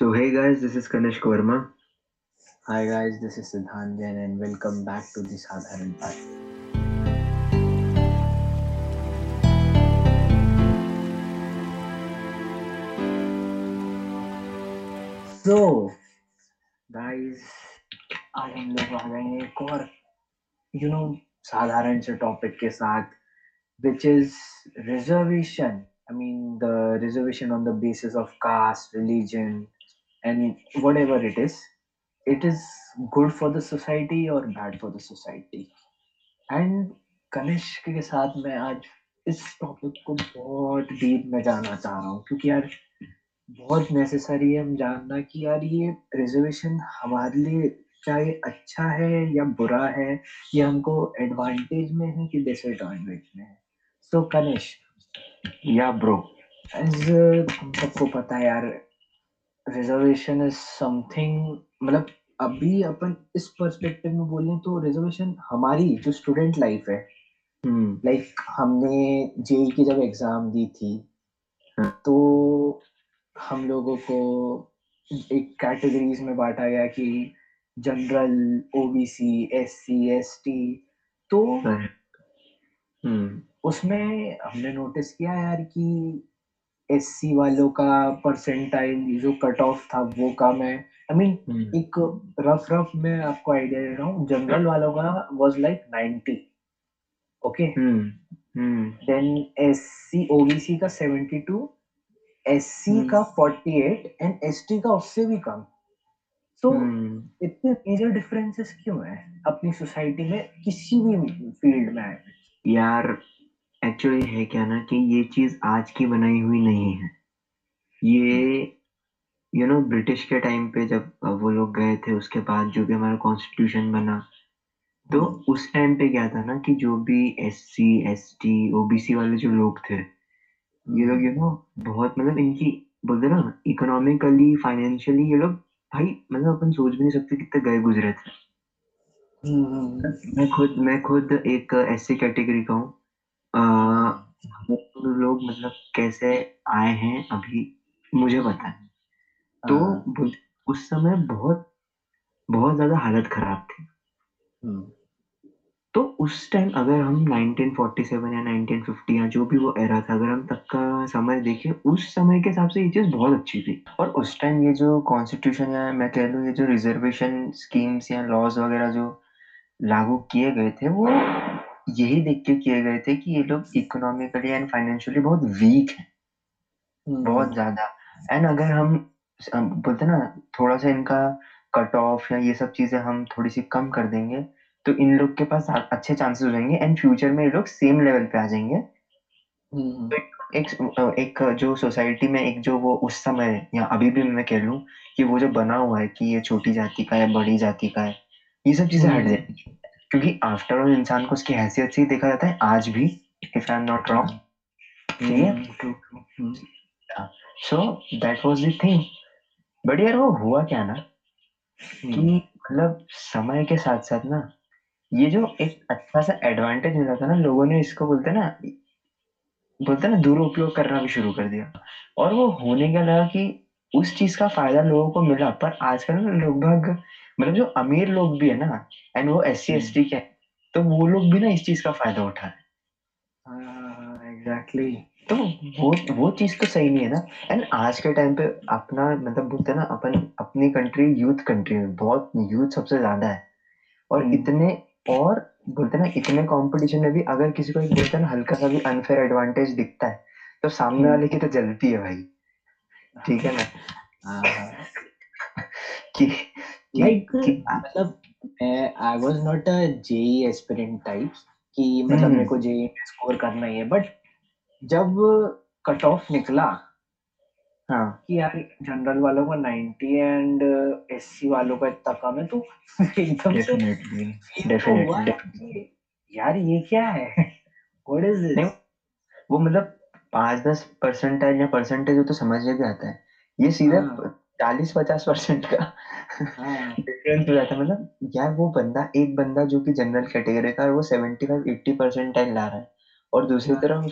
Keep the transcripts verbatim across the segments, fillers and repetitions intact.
So hey guys, this is Kanishk Verma. Hi guys, this is Siddhant Jain and welcome back to the Sadharan Baat. So guys, आज हम लोग आ गए हैं एक और you know साधारण से टॉपिक के साथ, which is reservation. I mean the reservation on the basis of caste, religion. And whatever it is, it is good for the society or bad for the society. And Kanishka के साथ मैं आज इस topic को बहुत deep में जाना चाह रहा हूँ, क्योंकि यार बहुत नेसेसरी है हम जानना कि यार ये रिजर्वेशन हमारे लिए चाहे अच्छा है या बुरा है, ये हमको एडवांटेज में है कि डिसएडवांटेज में है. So कनिष्क या ब्रो, हम सबको पता है यार रिजर्वेशन इज समथिंग, मतलब अभी अपन इस पर्सपेक्टिव में बोलें तो रिजर्वेशन हमारी जो स्टूडेंट लाइफ है, लाइक hmm. like, हमने जेई की जब एग्जाम दी थी hmm. तो हम लोगों को एक कैटेगरीज में बांटा गया कि जनरल, ओबीसी, एससी, एसटी. तो hmm. उसमें हमने नोटिस किया यार कि एससी वालों का परसेंटाइल जो कट ऑफ था वो कम है. आई I मीन mean, एक रफ रफ में आपको आइडिया दे रहा हूँ, जनरल वालों का was like ninety, okay, then SC OBC का सेवेंटी टू, एससी hmm. का फोर्टी एट एंड एसटी का उससे भी कम. तो so, hmm. इतने मेजर डिफरेंसेस क्यों है अपनी सोसाइटी में किसी भी फील्ड में? यार एक्चुअली है क्या ना कि ये चीज आज की बनाई हुई नहीं है. ये यू नो ब्रिटिश के टाइम पे जब वो लोग गए थे, उसके बाद जो भी हमारा कॉन्स्टिट्यूशन बना, तो उस टाइम पे क्या था ना कि जो भी एससी, एसटी, ओबीसी वाले जो लोग थे, ये लोग यू नो बहुत, मतलब इनकी बोलते ना इकोनॉमिकली, फाइनेंशियली ये लोग भाई, मतलब अपन सोच भी नहीं सकते कितने गए गुजरे थे. मैं खुद मैं खुद एक एससी कैटेगरी का हूँ. Uh, लोग मतलब कैसे आए हैं अभी मुझे पता है. तो उस समय बहुत बहुत ज्यादा हालत खराब थी. तो उस टाइम अगर हम नाइंटीन फोर्टी सेवन या नाइंटीन फिफ्टी या जो भी वो एरा था, अगर हम तब का समय देखें, उस समय के हिसाब से ये चीज बहुत अच्छी थी. और उस टाइम ये जो कॉन्स्टिट्यूशन या मैं कह लूँ ये जो रिजर्वेशन स्कीम्स या लॉज वगैरह जो लागू किए गए थे, वो यही देख के किए गए थे कि ये लोग इकोनॉमिकली एंड फाइनेंशियली बहुत वीक हैं, बहुत ज्यादा. एंड अगर हम बोलते ना थोड़ा सा इनका कट ऑफ या ये सब चीजें हम थोड़ी सी कम कर देंगे तो इन लोग के पास अच्छे चांसेस हो जाएंगे एंड फ्यूचर में ये लोग सेम लेवल पे आ जाएंगे. तो एक, एक जो सोसाइटी में एक जो वो उस समय या अभी भी मैं कह लूँ कि वो जो बना हुआ है कि ये छोटी जाति का या बड़ी जाति का है, ये सब चीजें हट जाएंगी, क्योंकि आफ्टर ऑल इंसान को उसकी हैसियत से ही देखा जाता है आज भी, if I am not wrong. So that was the thing. But यार वो हुआ क्या ना कि मतलब समय के साथ साथ ना ये जो एक अच्छा सा एडवांटेज मिला था ना, लोगों ने इसको बोलते ना बोलते ना दुरुपयोग करना भी शुरू कर दिया. और वो होने क्या लगा कि उस चीज का फायदा लोगों को मिला, पर आजकल लगभग मतलब जो अमीर लोग भी है ना, एंड वो एस सी एस टी के, तो वो लोग भी ना इस चीज का फायदा उठा रहे. Exactly exactly. तो वो वो चीज तो सही नहीं है ना. एंड आज के टाइम पे अपना मतलब बोलते हैं ना अपन अपनी कंट्री यूथ कंट्री में बहुत यूथ सबसे ज्यादा है, और hmm. इतने और बोलते हैं ना इतने कॉम्पिटिशन में भी अगर किसी को एक बोलते हैं ना हल्का सा भी अनफेयर एडवांटेज दिखता है तो सामने hmm. वाले की तो जलती है भाई, ठीक है ना. कि Like, मतलब मैं I was not a J E E aspirant type कि मतलब मेरे को J E E में स्कोर करना ही है, बट जब कट ऑफ निकला हाँ कि यार जनरल वालों का नाइंटी एंड एससी वालों का इतना कम है, तो एकदम से डेफिनेटली यार ये क्या है, व्हाट इज दिस. वो मतलब पाँच दस परसेंटाइल या परसेंटेज हो तो समझ में भी आता है, ये सीधा चालीस पचास परसेंट का डिफरेंस हो जाता है. मतलब यार वो बंदा एक बंदा जो कि जनरल कैटेगरी का वो सेवेंटी फाइव एट्टी परसेंटाइल ला रहा है, और दूसरी तरफ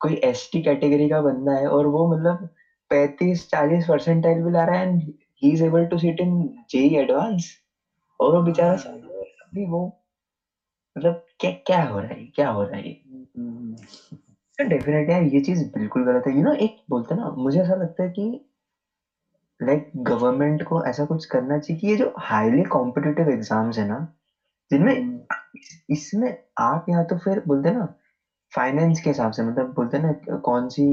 कोई एसटी कैटेगरी का बंदा है और वो मतलब पैंतीस चालीस परसेंटाइल भी ला रहा है and he is able to sit in JEE advance, और वो बेचारा अभी वो मतलब क्या क्या हो रहा है क्या हो रहा है तो डेफिनेटली यार ये चीज बिल्कुल गलत है। यू नो एक बोलते ना, मुझे ऐसा लगता है कि लाइक गवर्नमेंट को ऐसा कुछ करना चाहिए कि ये जो हाईली कॉम्पिटिटिव एग्जाम्स है ना, जिनमें इसमें आप या तो फिर बोलते ना फाइनेंस के हिसाब से, मतलब बोलते ना कौन सी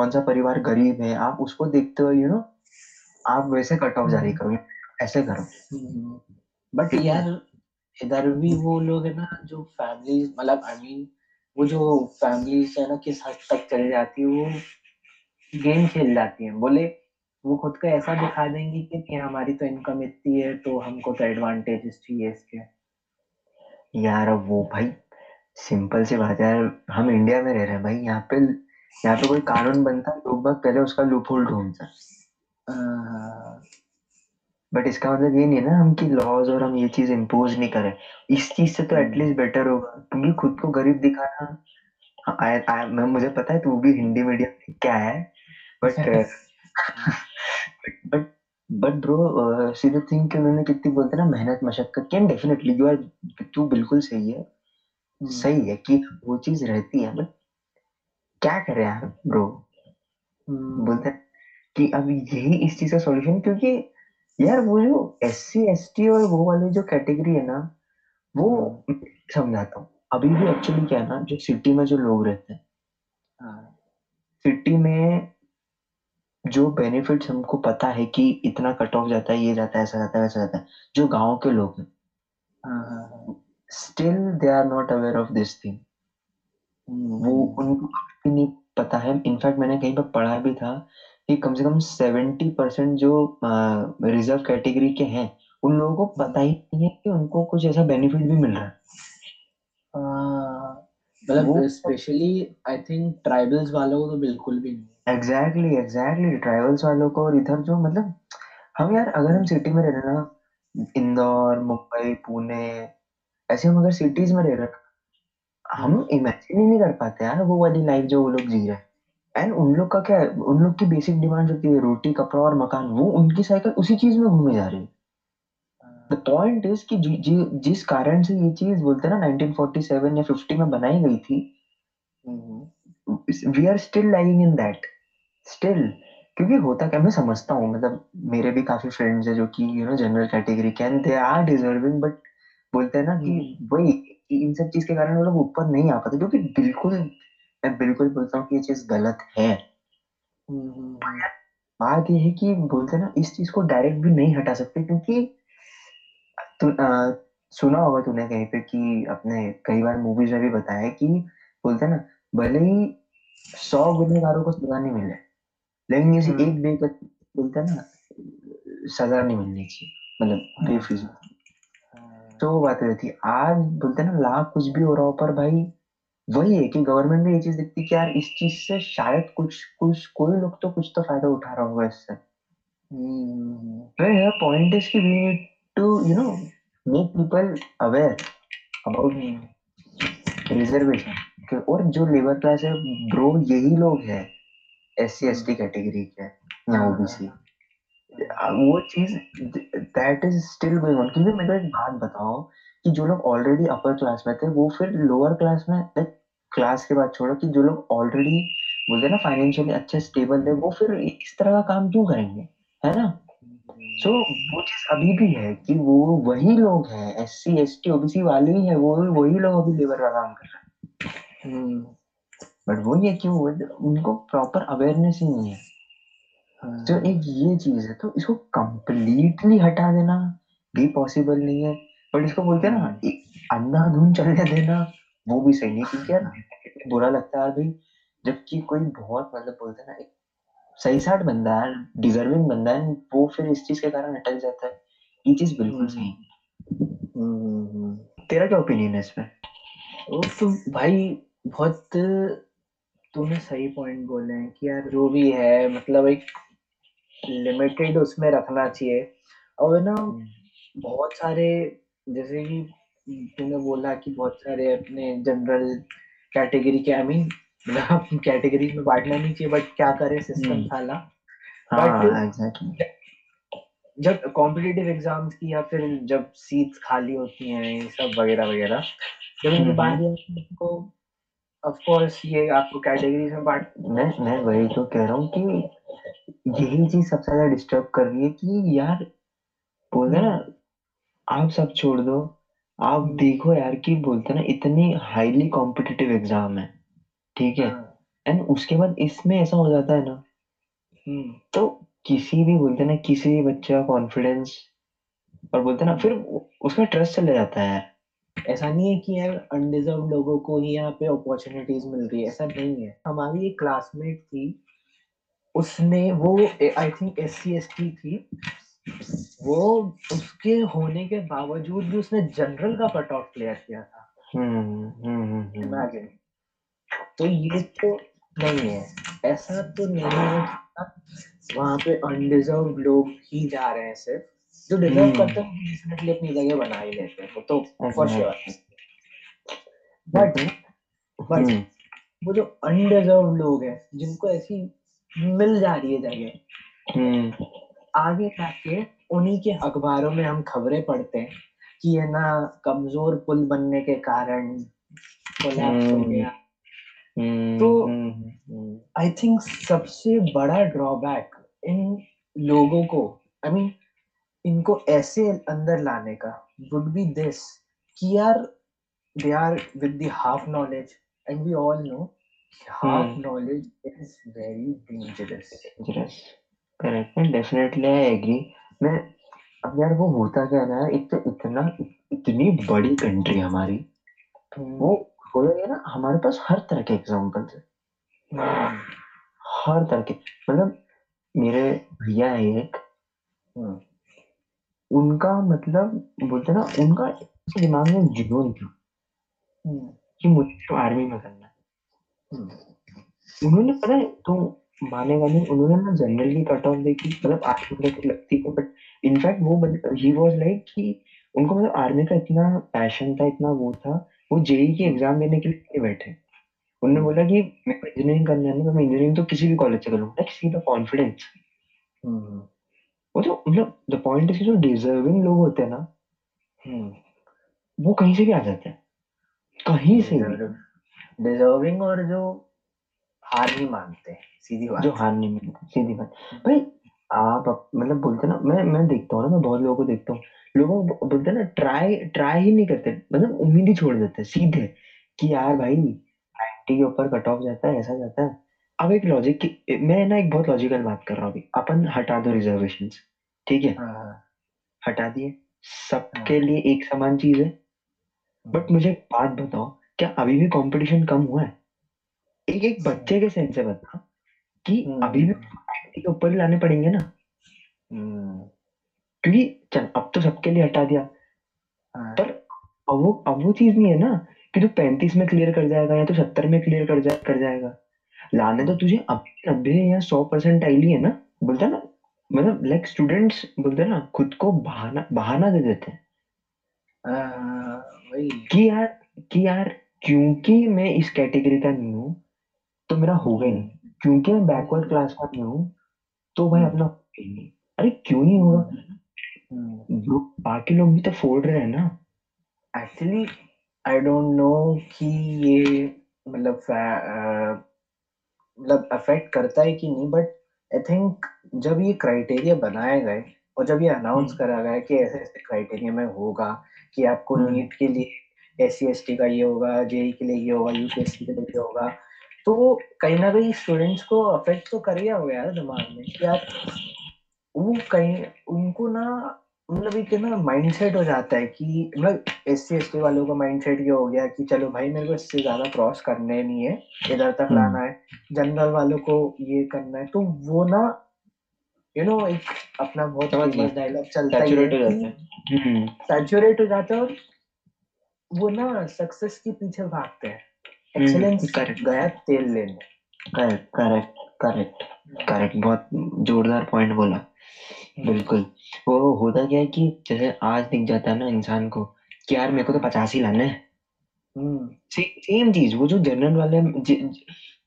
कौन सा परिवार गरीब है, आप उसको देखते हो यू नो आप वैसे कट ऑफ जारी करो, ऐसे करो। बट यार इधर भी वो लोग है ना जो फैमिली मतलब आई मीन वो जो फैमिली है ना किस हद तक चली जाती है, वो गेम खेल जाती है। बोले वो खुद को ऐसा दिखा देंगे कि हमारी तो इनकम इतनी है तो हमको तो एडवांटेजेस चाहिए इसके। यार वो भाई सिंपल सी बात है यार, हम इंडिया में रह रहे हैं भाई, यहाँ पे यहाँ पे कोई कानून बनता लोग बहुत पहले उसका लूपहोल ढूंढता। बट इसका मतलब ये नहीं है ना हम कि लॉज और हम ये चीज इम्पोज नहीं करें, इस चीज से तो एटलीस्ट बेटर होगा, क्योंकि खुद को गरीब दिखाना आ, आ, मैं मुझे पता है तू भी हिंदी मीडियम क्या है but but but bro see the thing कि उन्होंने कितनी बोलते ना मेहनत मशक्कत की, डेफिनेटली यू आर तू बिल्कुल सही है सही है कि वो चीज रहती है, बट क्या करे यार ब्रो बोलते कि अब यही इस चीज का सॉल्यूशन, क्योंकि यार वो जो एस सी एस टी और वो वाली जो कैटेगरी है ना वो समझाता हूँ अभी भी एक्चुअली क्या है ना, जो सिटी में जो लोग रहते हैं सिटी में जो बेनिफिट्स हमको पता है कि इतना कट ऑफ जाता है, ये जाता है, ऐसा जाता है, वैसा जाता है, जो गांव के लोग हैं still they are not aware of this thing, वो उनको भी नहीं पता है। इनफैक्ट मैंने कहीं पर पढ़ा भी था कि कम से कम सत्तर परसेंट जो रिजर्व कैटेगरी के हैं उन लोगों को पता ही नहीं है कि उनको कुछ ऐसा बेनिफिट भी मिल रहा है। मतलब स्पेशली आई थिंक ट्राइबल्स वालों को तो बिल्कुल भी नहीं। एग्जैक्टली एग्जैक्टली ट्राइबल्स वालों को, और इधर जो मतलब हम यार अगर हम सिटी में रह रहे ना, इंदौर मुंबई पुणे ऐसे हम अगर सिटीज में रह रहे हम इमेजिन ही नहीं कर पाते यार वो वाली लाइफ जो वो लोग जी रहे हैं। एंड उन लोग का क्या है, उन लोग की बेसिक डिमांड होती है रोटी कपड़ा और मकान, वो उनकी साइकिल उसी चीज में घूमे जा रही है। द पॉइंट इज कि जि, जि, जिस कारण से ये चीज बोलते हैं ना नाइनटीन फोर्टी सेवन या फिफ्टी में बनाई गई थी, we are still lying in that still. क्योंकि होता क्या, मैं समझता हूँ मतलब मेरे भी काफी फ्रेंड्स है जो कि यू नो जनरल कैटेगरी के and they are deserving, but बोलते हैं ना कि वही इन सब चीज के कारण वो लोग ऊपर नहीं आ पाते, जो कि बिल्कुल मैं बिल्कुल बोलता हूँ कि ये चीज गलत है। बात ये है कि बोलते ना इस चीज को डायरेक्ट भी नहीं हटा सकते, क्योंकि तु, आ, सुना होगा तूने कहीं पे कि अपने कई बार मूवीज में भी बताया कि बोलते ना भले ही सौ गुनहगारों को सजा नहीं मिले लेकिन ये एक बे बोलते ना सजा नहीं मिलनी चाहिए, मतलब बेफिज। तो वो बात रहती है आज बोलते ना लाख कुछ भी हो रहा हो, पर भाई वही है कि गवर्नमेंट भी ये चीज देखती है कि यार इस चीज से शायद कुछ कुछ कोई लोग तो कुछ तो फायदा उठा रहा होगा इससे। पॉइंट इज कि we need to you know make people aware about reservation. और जो लेबर क्लास है ब्रो यही लोग है S C S T category के या ओबीसी, वो चीज that is still going on. क्योंकि मेरे को एक बात बताओ कि जो लोग ऑलरेडी अपर क्लास में थे वो फिर लोअर क्लास में, क्लास के बाद छोड़ो कि जो लोग ऑलरेडी बोलते हैं ना फाइनेंशियली अच्छे स्टेबल थे वो फिर इस तरह का काम क्यों करेंगे, है ना। सो वो चीज अभी भी है कि वो वही लोग हैं S C S T OBC वाले ही है, वो वही लोग अभी लेबर का काम कर रहे हैं, बट वो ये क्यों उनको प्रॉपर अवेयरनेस ही नहीं है। तो एक ये चीज है, तो इसको कम्प्लीटली हटा देना भी पॉसिबल नहीं है, बट इसको बोलते हैं ना अंधाधुन चलने देना वो भी सही नहीं, क्योंकि यार बुरा लगता है भाई जबकि कोई बहुत मतलब बोलते हैं ना सही साठ बंदा है डिजर्विंग बंदा है वो फिर इस चीज के कारण अटक जाता है, ये चीज बिल्कुल सही नहीं। तेरा क्या ओपिनियन है इसमें? वो तो भाई बहुत तुमने सही पॉइंट बोले हैं कि यार जो भी है मतलब एक लिमिटेड उसमें रखना चाहिए। और ना बहुत सारे जैसे कि तुमने बोला कि बहुत सारे अपने जनरल कैटेगरी के आई मीन मतलब कैटेगरी में बांटना नहीं चाहिए, बट क्या करे सिस्टम साला बट एग्जैक्टली जब कॉम्पिटिटिव एग्जाम्स की या फिर जब सीट्स खाली होती हैं ये सब वगैरह वगैरह जब इनके बांध दिया तो ऑफ कोर्स ये आपको कैटेगरीज में बांट मैं मैं वही तो कह रहा हूँ कि यही चीज सबसे ज्यादा डिस्टर्ब कर रही है कि यार बोलते ना आप सब छोड़ दो, आप देखो यार कि बोलते ना इतनी हाईली कॉम्पिटिटिव एग्जाम है, ठीक है, एंड उसके बाद इसमें ऐसा हो जाता है ना तो किसी भी बोलते ना किसी भी बच्चे का कॉन्फिडेंस और बोलते ना फिर उसमें ट्रस्ट चला जाता है। ऐसा नहीं है कि यार अनडिजर्व लोगों को ही यहाँ पे अपॉर्चुनिटीज मिल रही है, ऐसा नहीं है। हमारी एक क्लासमेट थी, उसने वो I think S C S T थी, वो उसके होने के बावजूद भी उसने जनरल का कट ऑफ क्लियर किया था। इमेजिन। तो ये तो नहीं है, ऐसा तो नहीं है वहाँ पे अनडिजर्व लोग ही जा रहे हैं, सिर्फ जो डिजर्व करते हैं डेफिनेटली अपनी जगह बना ही लेते हैं, वो तो फॉर श्योर। बट बट वो जो अनडिजर्व लोग हैं जिनको ऐसी मिल जा रही है जगह, आगे जाके उन्हीं के अखबारों में हम खबरें पढ़ते हैं कि ये ना कमजोर पुल बनने के कारण कोलैप्स हो गया। तो आई थिंक सबसे बड़ा ड्रॉबैक इन लोगों को, आई I मीन mean, इनको ऐसे अंदर लाने का वुड बी दिस कि यार they are with the half knowledge and we all know half knowledge is very dangerous. Correct, definitely I agree. मैं अब यार वो होता क्या ना, एक तो इतना इतनी बड़ी कंट्री हमारी, वो बोलोगे ना हमारे पास हर तरह के एग्जाम्पल्स है, हर तरह के। मतलब मेरे भैया है एक, उनका मतलब बोलते ना उनका दिमाग में जुनून था कि मुझे तो आर्मी में करना है। उन्होंने पता है तो मानेगा नहीं, उन्होंने ना जनरल की कट ऑफ देखी, मतलब आर्मी की लगती है, बट इनफैक्ट वो ही वाज लाइक कि उनको मतलब आर्मी का इतना पैशन था, इतना वो था, वो जेई के एग्जाम देने के लिए बैठे। उन्होंने बोला कि मैं इंजीनियरिंग करना है तो मैं इंजीनियरिंग तो किसी भी कॉलेज से करूंगा, किसी का कॉन्फिडेंस। वो जो मतलब द पॉइंट इज कि जो डिजर्विंग लोग होते हैं ना वो कहीं से भी आ जाते हैं, कहीं से भी। डिजर्विंग और जो हार नहीं मानते, सीधी बात, जो हार नहीं मानते सीधी बात। भाई आप मतलब बोलते ना, मैं मैं देखता हूँ ना, मैं बहुत लोगों को देखता हूँ, लोगों को बोलते ना ट्राई ट्राई ही नहीं करते, मतलब उम्मीद ही छोड़ देते सीधे कि यार भाई नाइनटी के ऊपर कट ऑफ जाता है, ऐसा जाता है। अब एक लॉजिक की मैं ना एक बहुत लॉजिकल बात कर रहा हूँ अभी, अपन हटा दो रिजर्वेशंस, ठीक है, हटा दिए, सबके लिए एक समान चीज है। बट मुझे एक बात बताओ, क्या अभी भी कॉम्पिटिशन कम हुआ है? एक एक बच्चे के सेंस से बताओ कि अभी भी नाइनटी के ऊपर लाने पड़ेंगे ना, क्योंकि चल अब तो सबके लिए हटा दिया, पर अब वो अब वो चीज नहीं है ना कि तू तो पैंतीस में क्लियर कर जाएगा या तो सत्तर में क्लियर कर जा कर जाएगा। लाने तो तुझे अभी नब्बे या सौ परसेंट आई ली है ना, बोलते ना मतलब लाइक स्टूडेंट्स बोलते ना खुद को बहाना बहाना दे देते हैं कि यार कि यार क्योंकि मैं इस कैटेगरी का नहीं हूँ तो मेरा होगा ही नहीं, क्योंकि मैं बैकवर्ड क्लास का नहीं हूँ तो भाई अपना होगा ही नहीं। अरे क्यों नहीं होगा, बाकी लोग भी तो फोड़ रहे हैं ना। एक्चुअली आई डोंट नो कि ये मतलब मतलब अफेक्ट करता है कि नहीं, बट आई थिंक जब ये क्राइटेरिया बनाए गए और जब ये अनाउंस करा गया कि ऐसे ऐसे क्राइटेरिया में होगा कि आपको नीट के लिए एस सी एस टी का ये होगा, जेई के लिए ये होगा, यूपीएससी के लिए ये होगा, तो कहीं ना कहीं स्टूडेंट्स को अफेक्ट तो कर ही होगा यार दिमाग में कि यार वो कहीं उनको ना मतलब एक ना माइंड सेट हो जाता है कि मतलब एस सी एस टी वालों का माइंड सेट ये हो गया कि चलो भाई मेरे को इससे ज्यादा क्रॉस करने नहीं है, इधर तक लाना है, जनरल वालों को ये करना है, तो वो ना यू नो एक अपना बहुत फेमस डायलॉग चलता है, सैचुरेट हो जाता है और वो ना सक्सेस के पीछे भागते हैं, एक्सीलेंस गया तेल लेने। करेक्ट करेक्ट करेक्ट करेक्ट बहुत जोरदार पॉइंट बोला, बिल्कुल। वो होता क्या है कि जैसे आज दिख जाता है ना इंसान को कि यार मेरे को तो पचास ही लाना है, सेम चीज वो जो जनरल वाले,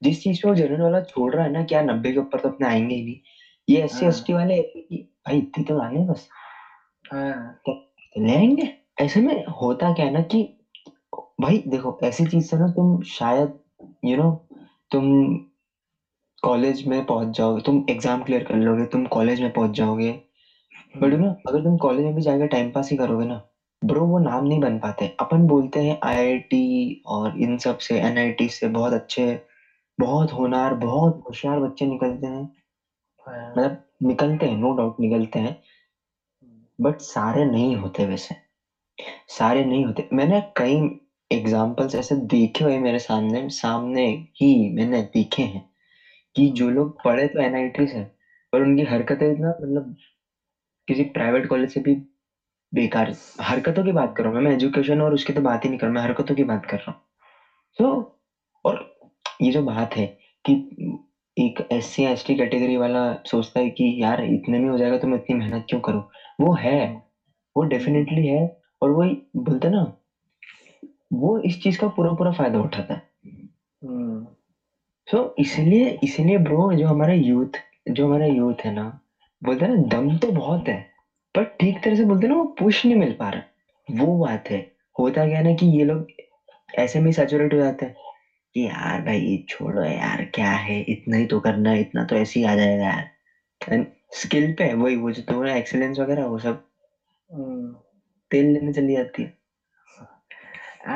जिस चीज पे वो जनरल वाला छोड़ रहा है ना कि यार नब्बे के ऊपर तो अपने आएंगे ही नहीं, ये एस सी एस टी वाले भाई इतनी तो लाने बस लेंगे। ऐसे में होता क्या ना कि भाई देखो ऐसी चीज से ना तुम शायद यू नो तुम कॉलेज में पहुंच जाओगे, तुम एग्जाम क्लियर कर लोगे, तुम कॉलेज में पहुंच जाओगे, बट ना अगर तुम कॉलेज में भी जाकर टाइम पास ही करोगे ना ब्रो वो नाम नहीं बन पाते। अपन बोलते हैं आईआईटी और इन सब से एनआईटी से बहुत अच्छे बहुत होनार बहुत होशियार बच्चे निकलते हैं, मतलब निकलते हैं नो डाउट निकलते हैं, बट सारे नहीं होते। वैसे सारे नहीं होते, मैंने कई एग्जाम्पल्स ऐसे देखे हुए मेरे सामने सामने ही मैंने देखे हैं कि जो लोग पढ़े तो एनआईटी से पर उनकी हरकतें इतना मतलब किसी प्राइवेट कॉलेज से भी बेकार। हरकतों की बात कर रहा हूँ मैं, एजुकेशन और उसकी तो बात ही नहीं कर रहा, मैं हरकतों की बात कर रहा हूँ। सो so, और ये जो बात है कि एक S C S T category वाला सोचता है कि यार इतने में हो जाएगा तो मैं इतनी मेहनत क्यों करूँ, वो है, वो डेफिनेटली है। और वो बोलते ना वो इस चीज का पूरा पूरा फायदा उठाता है। सो so, इसलिए इसलिए ब्रो जो हमारा यूथ जो हमारा यूथ है ना बोलते ना दम तो बहुत है पर ठीक तरह से बोलते ना वो पुश नहीं मिल पा रहा। वो बात है, होता क्या ना कि ये लोग ऐसे में सैचुरेट हो जाते हैं कि यार भाई छोड़ो यार क्या है इतना ही तो करना है, इतना तो ऐसे ही आ जाएगा यार। स्किल पे वही वो जो तुम्हारा एक्सेलेंस वगैरह वो सब तेल लेने चली जाती है।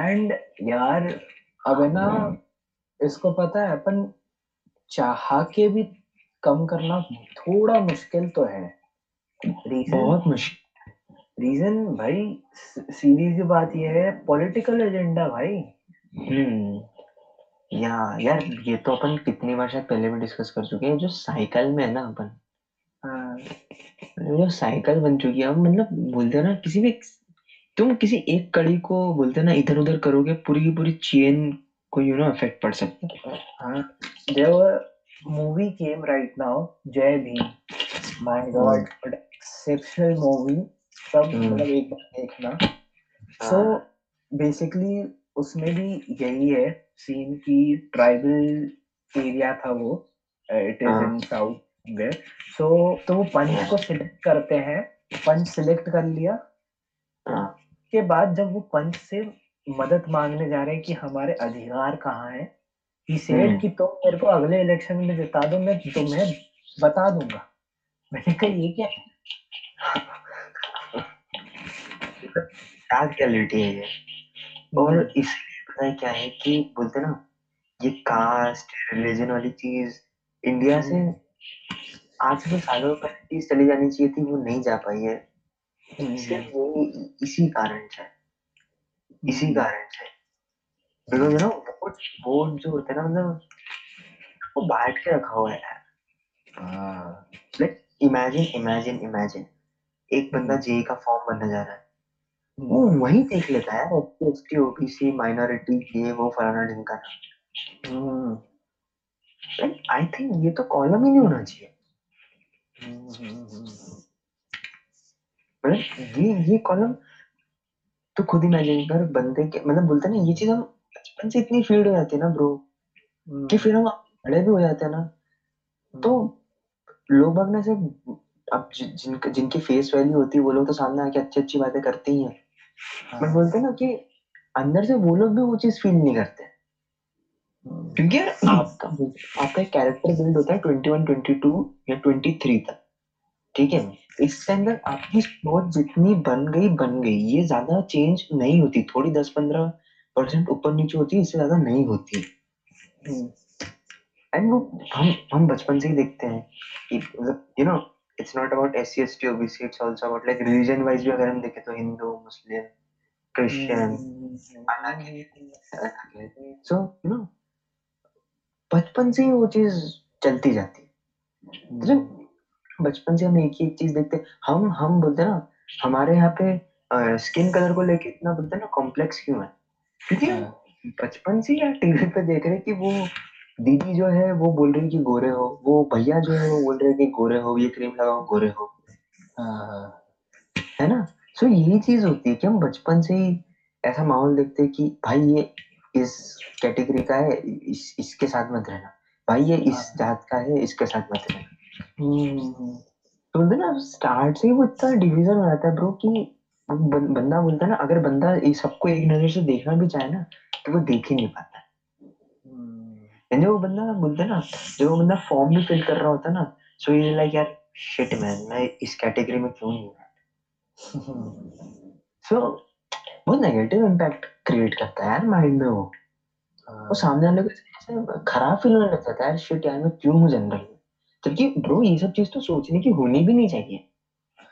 एंड यार अब है ना इसको पता है अपन चाह के भी कम करना थोड़ा मुश्किल तो है, बहुत मुश्किल। रीजन भाई सीरीज बात ये है पॉलिटिकल एजेंडा भाई। हम्म या यार ये तो अपन कितनी बार शायद पहले भी डिस्कस कर चुके हैं। जो साइकिल में है ना अपन जो साइकिल बन चुकी है मतलब बोलते हैं ना किसी भी तुम किसी एक कड़ी को बोलते ना इधर उधर करोगे पूरी की पूरी चेन को यू नो इफेक्ट पड़ सकती है। हाँ जब movie came right now Jai Bhim my god exceptional movie, सब मतलब एक बार देखना। सो बेसिकली उसमें भी यही है सीन की ट्राइबल एरिया था वो, it is in south way. So तो वो पंच को सिलेक्ट करते हैं, पंच सिलेक्ट कर लिया के बाद जब वो पंच से मदद मांगने जा रहे हैं कि हमारे अधिकार कहाँ है, ही सेड कि तुम मेरे को अगले इलेक्शन में जिता दो मैं तुम्हें बता दूंगा। मैंने कहा ये क्या है क्वालिटी है ये। और इसलिए पता है क्या है कि बोलते ना ये कास्ट रिलीजन वाली चीज इंडिया से आज के सालों पर चीज चली जानी चाहिए थी, वो नहीं जा पाई है। सिर्फ वो इसी कारण से इसी कारण से because you know vote vote जो होता है ना मतलब वो बांट के रखा हुआ है यार। लाइक इमेजिन इमेजिन इमेजिन एक बंदा जेई का फॉर्म भरने जा रहा है वो वही देख लेता है एससी एसटी ओबीसी माइनॉरिटी ये वो फलाना ढिंका। आई थिंक ये तो कॉलम ही नहीं होना चाहिए, मतलब ये ये कॉलम तो खुद इमेजिन कर बंदे के मतलब बोलते ना ये चीज हम बचपन से इतनी फील्ड हो जाती है ना ब्रो कि फिर हम बड़े भी हो जाते हैं ना तो लोग भागने से अब जि, जिन, जिनकी फेस वैल्यू होती है वो लोग तो सामने आके अच्छी अच्छी बातें करते ही हैं। हाँ। बट बोलते हैं ना कि अंदर से वो लोग भी वो चीज फील नहीं करते क्योंकि यार आपका आपका कैरेक्टर बिल्ड होता है इक्कीस, बाईस या तेईस तक, ठीक है। इसके अंदर आपकी सोच जितनी बन गई बन गई, ये ज्यादा चेंज नहीं होती, थोड़ी दस पंद्रह परसेंट ऊपर नीचे होती है, इससे ज्यादा नहीं होती। एंड वो हम हम बचपन से ही देखते हैं कि you know it's not about SC ST OBC, it's also about like religion wise भी अगर हम देखें तो हिंदू मुस्लिम क्रिश्चियन अलग है। सो यू नो बचपन से ही वो चीज चलती जाती है, तो बचपन से हम एक ही चीज देखते हैं। हम हम बोलते हैं ना हमारे यहाँ पे स्किन कलर को लेके इतना बोलते हैं ना कॉम्प्लेक्स क्यों है, क्योंकि बचपन से यार टीवी पे देख रहे कि वो दीदी जो है वो बोल रही कि गोरे हो, वो भैया जो है वो बोल रहे कि गोरे हो, ये क्रीम लगाओ गोरे हो, है ना। सो so, यही चीज होती है कि हम बचपन से ही ऐसा माहौल देखते हैं कि भाई ये इस कैटेगरी का है, इस इसके साथ मत रहना, भाई ये इस जात का है, इसके साथ मत रहना। तो मतलब स्टार्ट से ही वो इतना डिवीजन हो जाता है ब्रो कि बंदा बोलता है ना, अगर बंदा सबको एक नजर से देखना भी चाहे ना तो वो देख ही नहीं पाता। जो बंदा बोलता है ना, जो बंदा फॉर्म भी फिल कर रहा होता है ना, सो इज लाइक यार शिट मैन, मैं इस कैटेगरी में क्यों नहीं हूँ। सो वो नेगेटिव इम्पैक्ट क्रिएट करता है यार माइंड में, वो वो सामने वाले को खराब फील होने लग जाता है यार, शिट यार मैं क्यों हूँ जनरल में। जबकि ब्रो ये सब चीज तो सोचने की होनी भी नहीं चाहिए।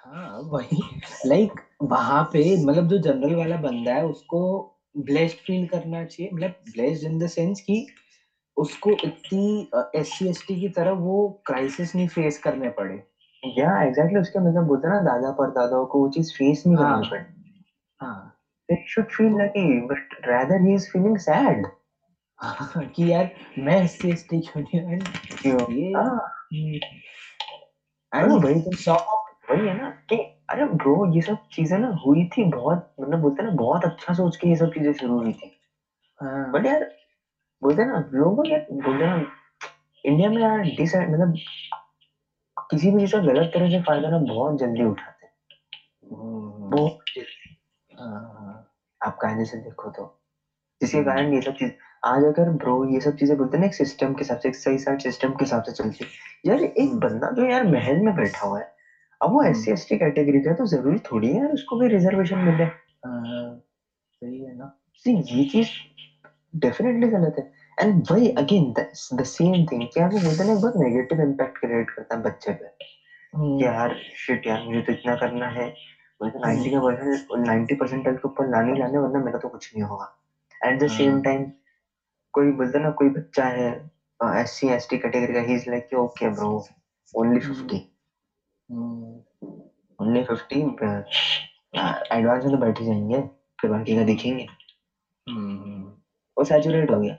हाँ वही, लाइक वहां पे मतलब जो जनरल वाला बंदा है उसको ब्लेस्ड फील करना चाहिए, मतलब ब्लेस्ड इन द सेंस कि उसको इतनी एससी एसटी की तरह वो क्राइसिस नहीं फेस करने पड़े। या एग्जैक्टली उसके मतलब बोलते ना दादा परदादाओं को वो चीज फेस नहीं करनी पड़े। हाँ it should feel lucky but rather he is feeling sad कि यार मैं एससी एसटी क्यों नहीं। अरे भाई तुम सब वही है ना कि अरे ब्रो ये सब चीजें ना हुई थी बहुत, मतलब बोलते ना बहुत अच्छा सोच के ये सब चीजें शुरू हुई थी। बट यार बोलते ना लोगों यार बोलते ना इंडिया में यार डिस मतलब किसी भी चीज का गलत तरह से फायदा ना बहुत जल्दी उठाते हैं, बहुत जल्दी। आप कायदे से देखो तो जिसके कारण ये सब चीज आज अगर ब्रो ये सब चीजें बोलते ना एक सिस्टम के हिसाब से, एक सही साइड सिस्टम के हिसाब से चलती यार। एक बंदा जो यार महल में बैठा हुआ है, अब वो एससी एसटी कैटेगरी का तो जरूरी थोड़ी है यार उसको भी रिजर्वेशन मिले, सही है ना। ये चीज डेफिनेटली गलत है। एंड वही अगेन द सेम थिंग क्या वो बोलते ना बहुत नेगेटिव इम्पैक्ट क्रिएट करता है बच्चे पे। यार शिट यार मुझे तो इतना करना है, मुझे नाइन्टी का परसेंट नाइन्टी परसेंटेज के ऊपर लाने लाने वरना मेरा तो कुछ नहीं होगा। एट द सेम टाइम कोई बोलता ना कोई बच्चा है एससी एसटी कैटेगरी का, he is like okay bro only fifty only fifty advance में तो बैठ ही जाएंगे, फिर बाकी का देखेंगे। वो सैचुरेट हो गया,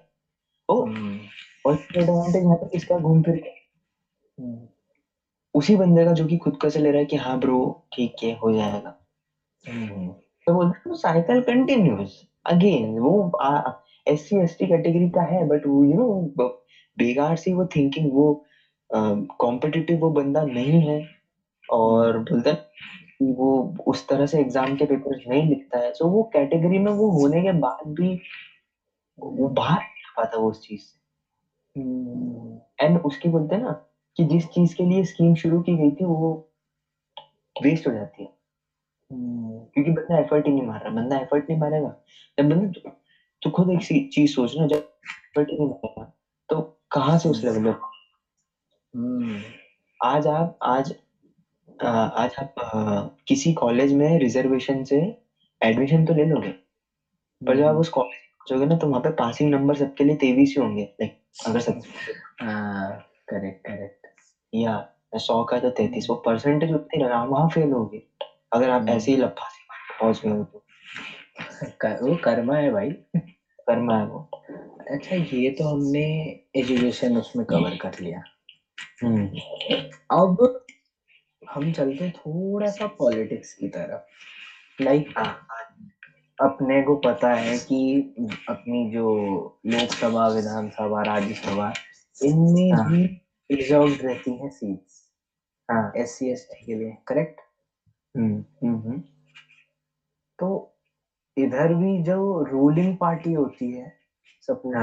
वो एडवांटेज यहाँ पर किसका घूम फिर उसी बंदे का जो कि खुद का से ले रहा है कि हाँ ब्रो ठीक है हो जाएगा। तो बोलते साइकिल कंटिन्यूस अगेन। वो S C S T category का है बट वो यू नो बेकार सी वो थिंकिंग, वो कॉम्पिटिटिव वो बंदा नहीं है और बोलते हैं वो उस तरह से एग्जाम के पेपर्स नहीं लिखता है। सो वो कैटेगरी में वो होने के बाद भी वो बाहर नहीं आ पाता वो उस चीज से। एंड उसकी बोलते हैं ना कि जिस चीज के लिए स्कीम शुरू की गई थी वो वेस्ट हो जाती है क्योंकि बंदा एफर्ट ही नहीं मार रहा। बंदा एफर्ट नहीं मारेगा जब बंदा तो खुद एक चीज सोचना, जब एफर्ट ही नहीं मारेगा तो कहाँ से उस लेवल पर। आज आप आज आ, आज आप आ, किसी कॉलेज में रिजर्वेशन से एडमिशन तो ले लोगे पर जब आप उस कॉलेज में पहुंचोगे ना तो वहाँ पे पासिंग नंबर सबके लिए तेईस ही होंगे। लाइक अगर सब करेक्ट करेक्ट या सौ का तो तैतीस, वो परसेंटेज उतनी ना वहाँ फेल होगी अगर आप ऐसे ही लफा से पहुंच गए हो तो। वो कर्मा है भाई, कर्मा है वो। अच्छा ये तो हमने एजुकेशन उसमें कवर कर लिया। अब हम चलते थोड़ा सा पॉलिटिक्स की तरफ। लाइक अपने को पता है कि अपनी जो लोकसभा, विधानसभा, राज्यसभा इनमें भी रिजर्व्ड रहती है सीट्स एससी एसटी के लिए, करेक्ट। तो इधर भी जो रूलिंग पार्टी होती है सपोज,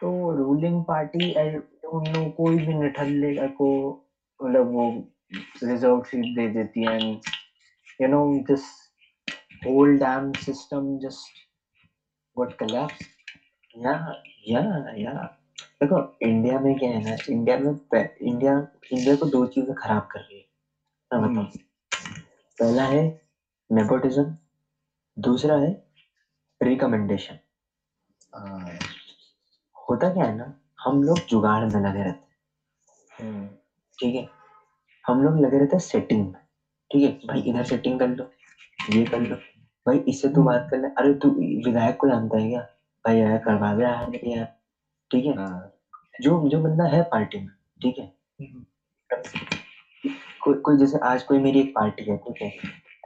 तो रूलिंग पार्टी उन लोगों कोई भी निठल्ले को मतलब वो रिजर्व सीट दे देती है। And you know this whole damn system just got collapse. Yeah yeah या देखो इंडिया में क्या है ना, इंडिया में इंडिया इंडिया को दो चीजें खराब कर रही है मैं बताऊं। पहला है नेपोटिज्म, दूसरा है रिकमेंडेशन। होता क्या है ना, हम लोग जुगाड़ में लगे रहते हैं, ठीक है। हम लोग लगे रहते हैं सेटिंग में, ठीक है भाई इधर सेटिंग कर लो, ये कर लो, भाई इससे तू बात कर ले, अरे तू विधायक को जानता है क्या, भाई यार करवा दे यार, ठीक है। जो जो बंदा है पार्टी में, ठीक है, कोई कोई जैसे आज कोई मेरी एक पार्टी है, ठीक है,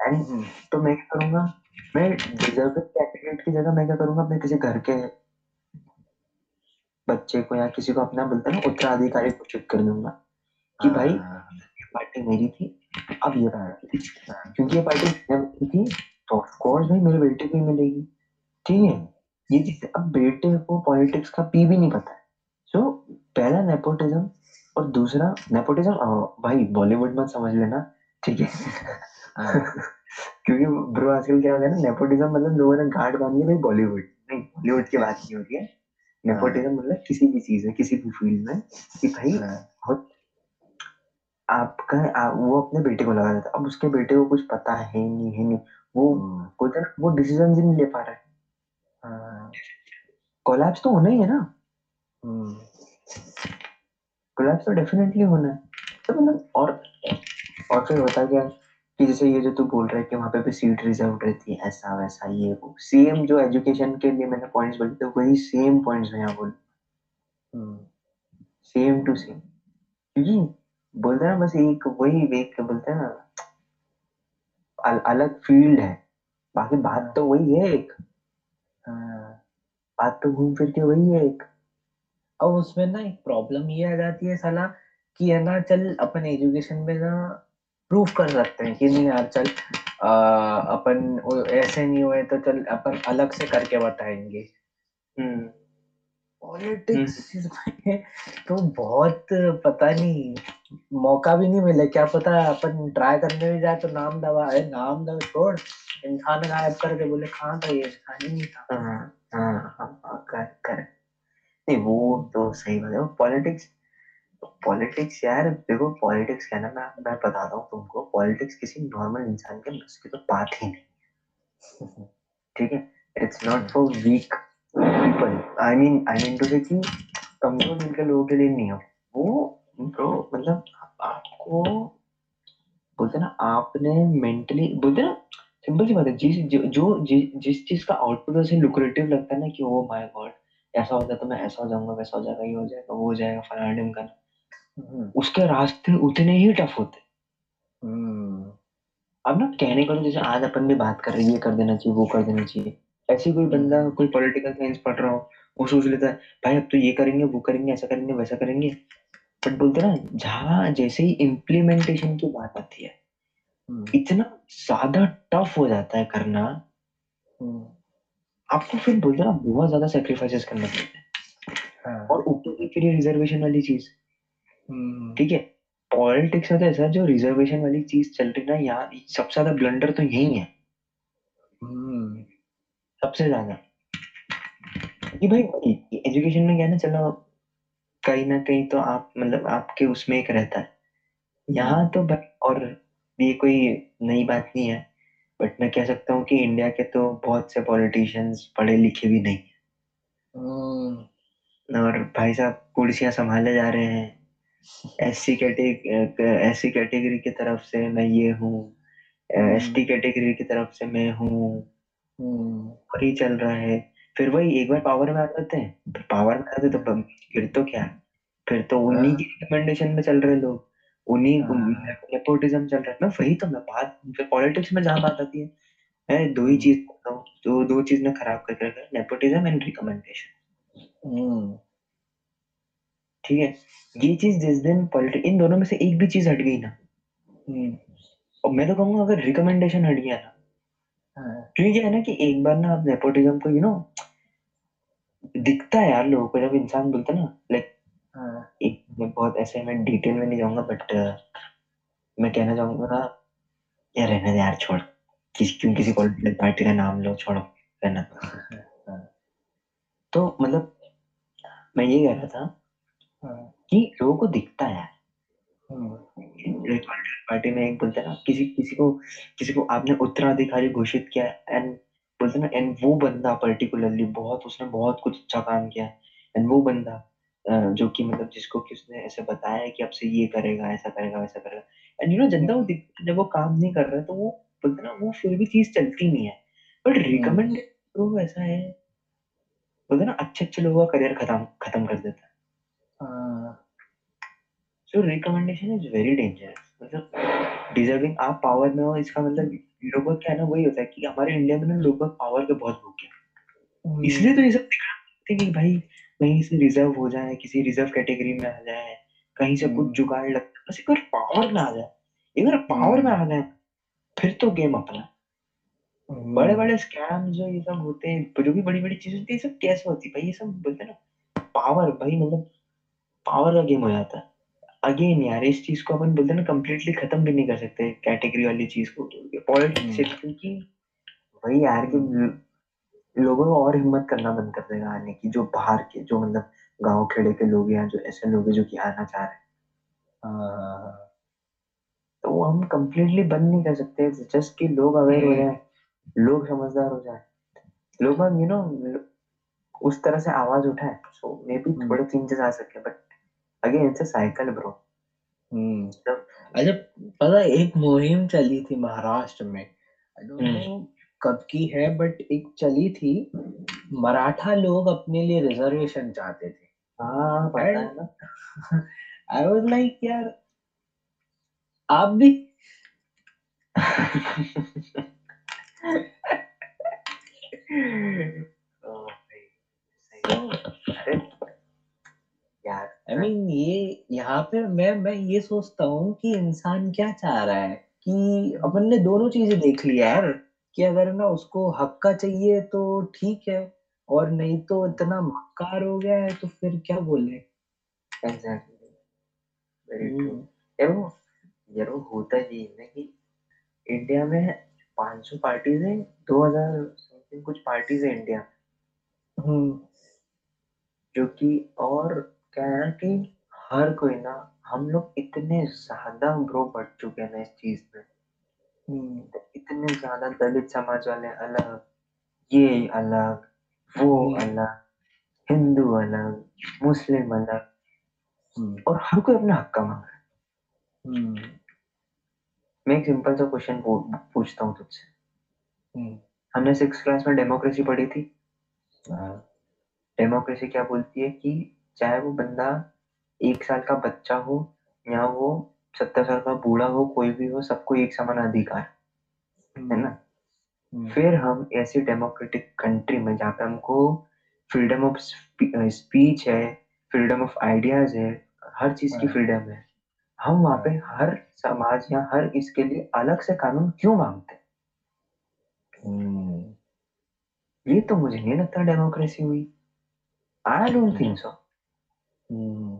एंड तो मैं क्या करूंगा, मैं डिजर्व कैंडिडेट की जगह मैं क्या करूंगा, अपने किसी घर के बच्चे को या किसी को अपना बोलता है ना उत्तराधिकारी घोषित कर दूंगा। कि भाई ये पार्टी मेरी थी, अब ये पार्टी, क्योंकि ये पार्टी मेरी थी तो ऑफकोर्स भाई मेरे बेटे को ही मिलेगी, ठीक है। ये चीज अब बेटे को पॉलिटिक्स का पी भी नहीं पता है। सो so, पहला नेपोटिज्म, और दूसरा नेपोटिज्म भाई बॉलीवुड मत समझ लेना, ठीक है क्योंकि ब्रो आजकल क्या हो गया ना, नेपोटिज्म मतलब लोगों ने गांठ बांध ली, भाई बॉलीवुड नहीं, बॉलीवुड की बात नहीं हो रही है। नेपोटिज्म मतलब किसी भी चीज में, किसी भी फील्ड में कि भाई बहुत आपका आ, वो अपने बेटे को लगा देता है। अब उसके बेटे को कुछ पता है नहीं है नहीं वो बोलता है वो डिसीजन ही नहीं ले पा रहा है। कोलैप्स तो होना ही है ना, कोलैप्स तो डेफिनेटली होना है। तो मतलब और और फिर होता क्या कि जैसे ये जो तू बोल रहा है कि वहाँ पे भी सीट रिजर्व रहती है, ऐसा वैसा ये वो, सेम जो एजुकेशन के लिए मैंने पॉइंट्स बोले थे वही सेम पॉइंट्स हैं यहाँ बोले, सेम टू सेम। क्योंकि बोलते हैं ना बस एक वही देख के बोलते हैं ना अल, अलग फील्ड है, बाकी बात तो वही है, एक बात तो घूम फिर के वही है एक। अब उसमें ना एक प्रॉब्लम ये आ जाती है साला कि है ना, चल अपन एजुकेशन में ना प्रूफ कर सकते हैं कि नहीं यार चल आ, अपन ऐसे नहीं हुए तो चल अपन अलग से करके बताएंगे। हम्म पॉलिटिक्स में तो बहुत पता नहीं, मौका भी नहीं मिला, क्या पता अपन ट्राई करने में जाए तो नाम दबा नाम दबा छोड़ इंसान गायब कर दे, बोले कहाँ था ये इंसान ही नहीं था। हाँ हाँ कर नहीं, वो तो सही बात है। पॉलिटिक्स पॉलिटिक्स यार देखो, पॉलिटिक्स कहना मैं मैं बताता हूँ तुमको, पॉलिटिक्स किसी नॉर्मल इंसान के बस की तो बात ही नहीं, ठीक है। It's not for weak people, I mean I mean to say कि कमजोर दिल के लोगों के लिए नहीं है वो ब्रो। मतलब आपको बोलते ना आपने मेंटली बोलते ना, सिंपल सी बात है, जिस जो जिस चीज का आउटपुट उसे लुक्रेटिव लगता है ना कि ओ माय गॉड ऐसा होता तो मैं ऐसा हो जाऊंगा, वैसा हो जाएगा, ये हो जाएगा, वो हो जाएगा, फलाने का, उसके रास्ते उतने ही टफ होते। अब ना कहने को जैसे आज अपन भी बात कर रहे ये कर देना चाहिए वो कर देना चाहिए, ऐसे कोई बंदा कोई पॉलिटिकल साइंस पढ़ रहा हो वो सोच लेता है भाई अब तो ये करेंगे वो करेंगे ऐसा करेंगे वैसा करेंगे। बट बोलते ना जहाँ जैसे ही इम्प्लीमेंटेशन की बात आती है इतना ज्यादा टफ हो जाता है करना, आपको फिर बोलते ना बहुत ज्यादा सैक्रिफाइसेस करना पड़ता है। और ऊपर फिर रिजर्वेशन वाली चीज, ठीक है, पॉलिटिक्स में तो ऐसा जो रिजर्वेशन वाली चीज चल रही ना यहाँ सबसे ज्यादा ब्लंडर तो यही है सबसे ज्यादा कि भाई एजुकेशन में क्या ना, चलो कहीं ना कहीं तो आप मतलब आपके उसमें एक रहता है यहाँ तो, और ये कोई नई बात नहीं है। बट मैं कह सकता हूँ कि इंडिया के तो बहुत से पॉलिटिशियंस पढ़े लिखे भी नहीं है और भाई साहब कुर्सियाँ संभाले जा रहे हैं एससी कैटेगरी एससी कैटेगरी की तरफ से मैं ये हूँ, एसटी कैटेगरी की तरफ से मैं हूँ, और ये चल रहा है। फिर वही एक बार पावर में आ जाते हैं, फिर पावर में आते तो फिर तो क्या है, फिर तो उन्हीं की रिकमेंडेशन में चल रहे लोग, उन्हीं नेपोटिज्म चल रहा है ना। वही तो मैं बात पॉलिटिक्स में जहाँ बात आती है मैं दो ही चीज करता हूँ, दो दो चीज में खराब करके रखा है, नेपोटिज्म एंड रिकमेंडेशन, ठीक है। ये चीज जिस दिन पॉलिटिक्स इन दोनों में से एक भी चीज हट गई ना, और मैं तो कहूँगा अगर रिकमेंडेशन हट गया ना, क्योंकि है ना कि एक बार ना आप नेपोटिज्म को यू नो दिखता है यार लोगों को जब इंसान बोलता है ना लाइक एक मैं बहुत ऐसे मैं डिटेल में नहीं जाऊंगा बट मैं कहना चाहूंगा यार रहने दे यार छोड़, किस क्यों किसी पॉलिटिकल पार्टी का नाम लो, छोड़ो रहना। तो मतलब मैं ये कह रहा था कि लोगों को दिखता है पार्टी में एक बोलते ना किसी किसी को किसी को आपने उत्तराधिकारी घोषित किया एंड बोलते ना एंड वो बंदा पर्टिकुलरली बहुत उसने बहुत कुछ अच्छा काम किया एंड वो बंदा जो कि मतलब जिसको कि उसने ऐसे बताया है कि अब से ये करेगा ऐसा करेगा वैसा करेगा एंड यू नो जनता वो जब वो काम नहीं कर रहा तो वो बोलते ना वो फिर भी चीज चलती नहीं है। बट रिकमेंडेड तो ऐसा है बोलते ना अच्छे अच्छे लोगों का करियर खत्म खत्म कर देता है। So recommendation is very dangerous. मतलब deserving आप power में हो इसका मतलब लोगों का ना वही होता है कि हमारे इंडिया में ना लोग पावर के बहुत भूखे हैं, इसलिए तो ये सब दिखाते हैं कि भाई कहीं से रिजर्व हो जाए, किसी रिजर्व कैटेगरी में आ जाए, कहीं से कुछ जुगाड़ लगता बस एक बार पावर में आ जाए, एक बार पावर में आ जाए फिर तो गेम अपना। बड़े बड़े स्कैम जो ये सब होते हैं, जो भी बड़ी बड़ी चीजें होती है, सब कैसे होती भाई, ये सब बोलते हैं ना पावर भाई, मतलब पावर का गेम हो जाता है। अगेन यार इस चीज को अपन बोलते हैं ना कंप्लीटली खत्म भी नहीं कर सकते कैटेगरी वाली चीज को, पॉलिटिक्स, क्योंकि वही यार कि लोगों को और हिम्मत करना बंद कर देगा आने की, जो बाहर के जो मतलब गांव खेड़े के लोग हैं, जो ऐसे लोग हैं जो कि आना चाह रहे हैं, तो हम कंप्लीटली बंद नहीं कर सकते। जस्ट कि लोग अवेयर हो जाए, लोग समझदार हो जाए, लोग हम यू नो उस तरह से आवाज उठाए, सो मे बी थोड़े चेंजेस आ सके। But again it's a cycle bro. अच्छा पता एक मुहिम चली थी महाराष्ट्र में, आई डोंट नो कब की है, बट एक चली थी, मराठा लोग अपने लिए रिजर्वेशन चाहते थे। हाँ पता है ना, आई वाज लाइक यार आप भी यार आई मीन ये यहाँ पे मैं मैं ये सोचता हूँ कि इंसान क्या चाह रहा है, कि अपन ने दोनों चीजें देख ली यार, कि अगर ना उसको हक्का चाहिए तो ठीक है, और नहीं तो इतना मक्कार हो गया है तो फिर क्या बोले। एग्जैक्टली वेरी ट्रू यार, वो यार वो होता ही है कि इंडिया में पाँच सौ पार्टीज हैं, दो हज़ार समथिंग कुछ पार्टीज हैं इंडिया में, जो कि और क्या है ना कि हर कोई ना, हम लोग इतने ज्यादा ब्रो बढ़ चुके हैं इस चीज में, hmm. इतने ज्यादा दलित समाज वाले अलग, ये अलग, वो hmm. अलग, हिंदू अलग, मुस्लिम अलग, hmm. और हर कोई अपना हक का मांग रहा है। hmm. मैं एक सिंपल सा क्वेश्चन पूछता हूँ तुझसे, hmm. हमने सिक्स क्लास में डेमोक्रेसी पढ़ी थी। hmm. डेमोक्रेसी क्या बोलती है कि चाहे वो बंदा एक साल का बच्चा हो या वो सत्तर साल का बूढ़ा हो, कोई भी हो, सबको एक समान अधिकार है ना। फिर हम ऐसी डेमोक्रेटिक कंट्री में जहाँ पे हमको फ्रीडम ऑफ स्पीच है, फ्रीडम ऑफ आइडियाज है, हर चीज की फ्रीडम है, हम वहाँ पे हर समाज या हर इसके लिए अलग से कानून क्यों मांगते हैं? ये तो मुझे नहीं लगता डेमोक्रेसी हुई। I don't think so. hmm.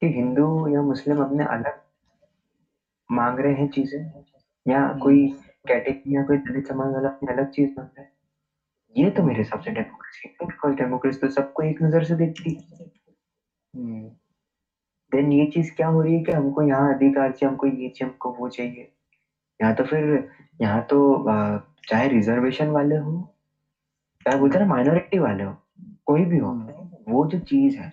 कि हिंदू या मुस्लिम अपने अलग मांग रहे हैं चीजें, या hmm. कोई कैटेगरी या कोई दलित समाज वाला अपनी अलग चीज मांग रहा है, ये तो मेरे हिसाब से डेमोक्रेसी है, बिकॉज डेमोक्रेसी तो सबको एक नजर से देखती है। hmm. देन ये चीज क्या हो रही है कि हमको यहाँ अधिकार चाहिए, हमको ये चाहिए, हमको वो चाहिए, यहाँ तो फिर यहाँ तो चाहे रिजर्वेशन वाले हो, चाहे बोलते ना माइनॉरिटी वाले हो, कोई भी हो, वो जो चीज है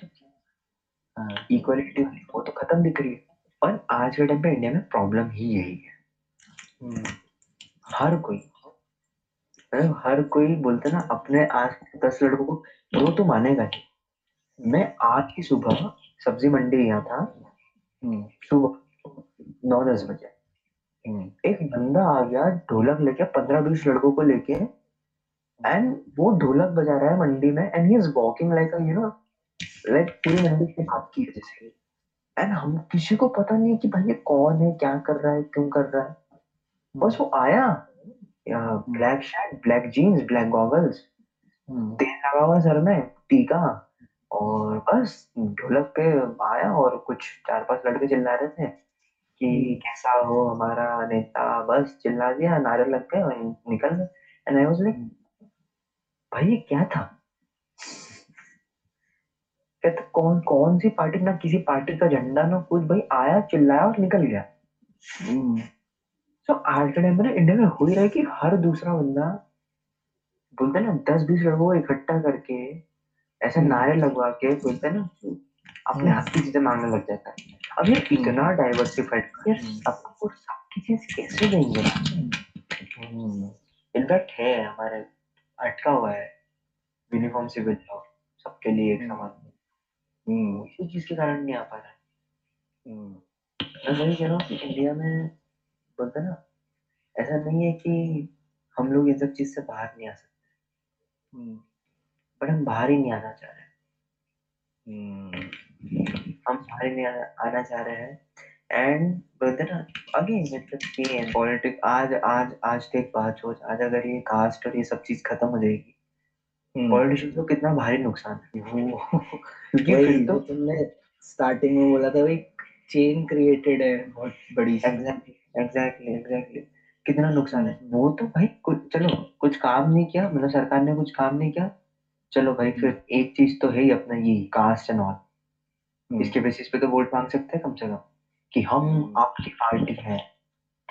इक्वलिटी वाली, वो तो खत्म दिख रही है। और आज के टाइम पे इंडिया में प्रॉब्लम ही यही है, हर कोई हर कोई बोलते ना अपने, आज दस लड़कों को दो तो मानेगा ही। मैं आज की सुबह सब्जी मंडी गया था, सुबह नौ दस बजे एक बंदा आ गया ढोलक लेके, पंद्रह बीस लड़कों को लेके, एंड वो ढोलक बजा रहा है मंडी में, and he is walking like a you know like पूरी मंडी से बात की जैसे, एंड हम किसी को पता नहीं कि भाई ये कौन है, क्या कर रहा है, क्यों कर रहा है, बस वो आया, black shirt, black jeans, black goggles, तेल लगा हुआ सर में, टीका, और बस ढोलक पे आया, और कुछ चार पांच लड़के चिल्ला रहे थे कि कैसा हो हमारा नेता, बस चिल्ला दिया, नारे लग गए और निकल गए। एंड आई वाज लाइक भाई ये क्या था? तो कौन कौन सी पार्टी, ना किसी पार्टी का झंडा ना कुछ, भाई आया, चिल्लाया और निकल गया। सो आज के टाइम में इंडिया में हो ही रहा है कि हर दूसरा बंदा बोलते ना दस बीस लोगों को इकट्ठा करके ऐसे mm. नारे लगवा के बोलते ना अपने हक की चीजें मांगने लग जाता है। अब ये इतना डाइवर्सिफाइड यार, सबको सबकी चीज कैसे देंगे? इनफैक्ट है हमारे अटका हुआ है यूनिफॉर्म सिविल लॉ, सबके लिए एक समान, इसी चीज के कारण नहीं आ पा रहा है। मैं वही कह रहा हूँ कि इंडिया में बोलते ना ऐसा नहीं है कि हम लोग इन सब चीज से बाहर नहीं आ सकते, बट हम बाहर ही नहीं आना चाह रहे हैं। हम बाहर नहीं आना चाह रहे हैं And brother, again with the pain, politics, आज आज आज देख बात सोच, आज अगर ये कास्ट और ये सब चीज खत्म हो जाएगी, hmm. पॉलिटिशियंस को कितना भारी नुकसान है। वही तो तुमने स्टार्टिंग में बोला था, वही चेन क्रिएटेड है बहुत बड़ी। एग्जैक्टली एग्जैक्टली एग्जैक्टली कितना नुकसान है। वो तो भाई कुछ, चलो कुछ काम नहीं किया, मतलब सरकार ने कुछ काम नहीं किया, चलो भाई hmm. फिर एक चीज तो है ही अपना ये कास्ट एंड ऑल, hmm. इसके बेसिस पे तो वोट मांग सकते हैं कम से कम कि हम hmm. आपकी पार्टी है,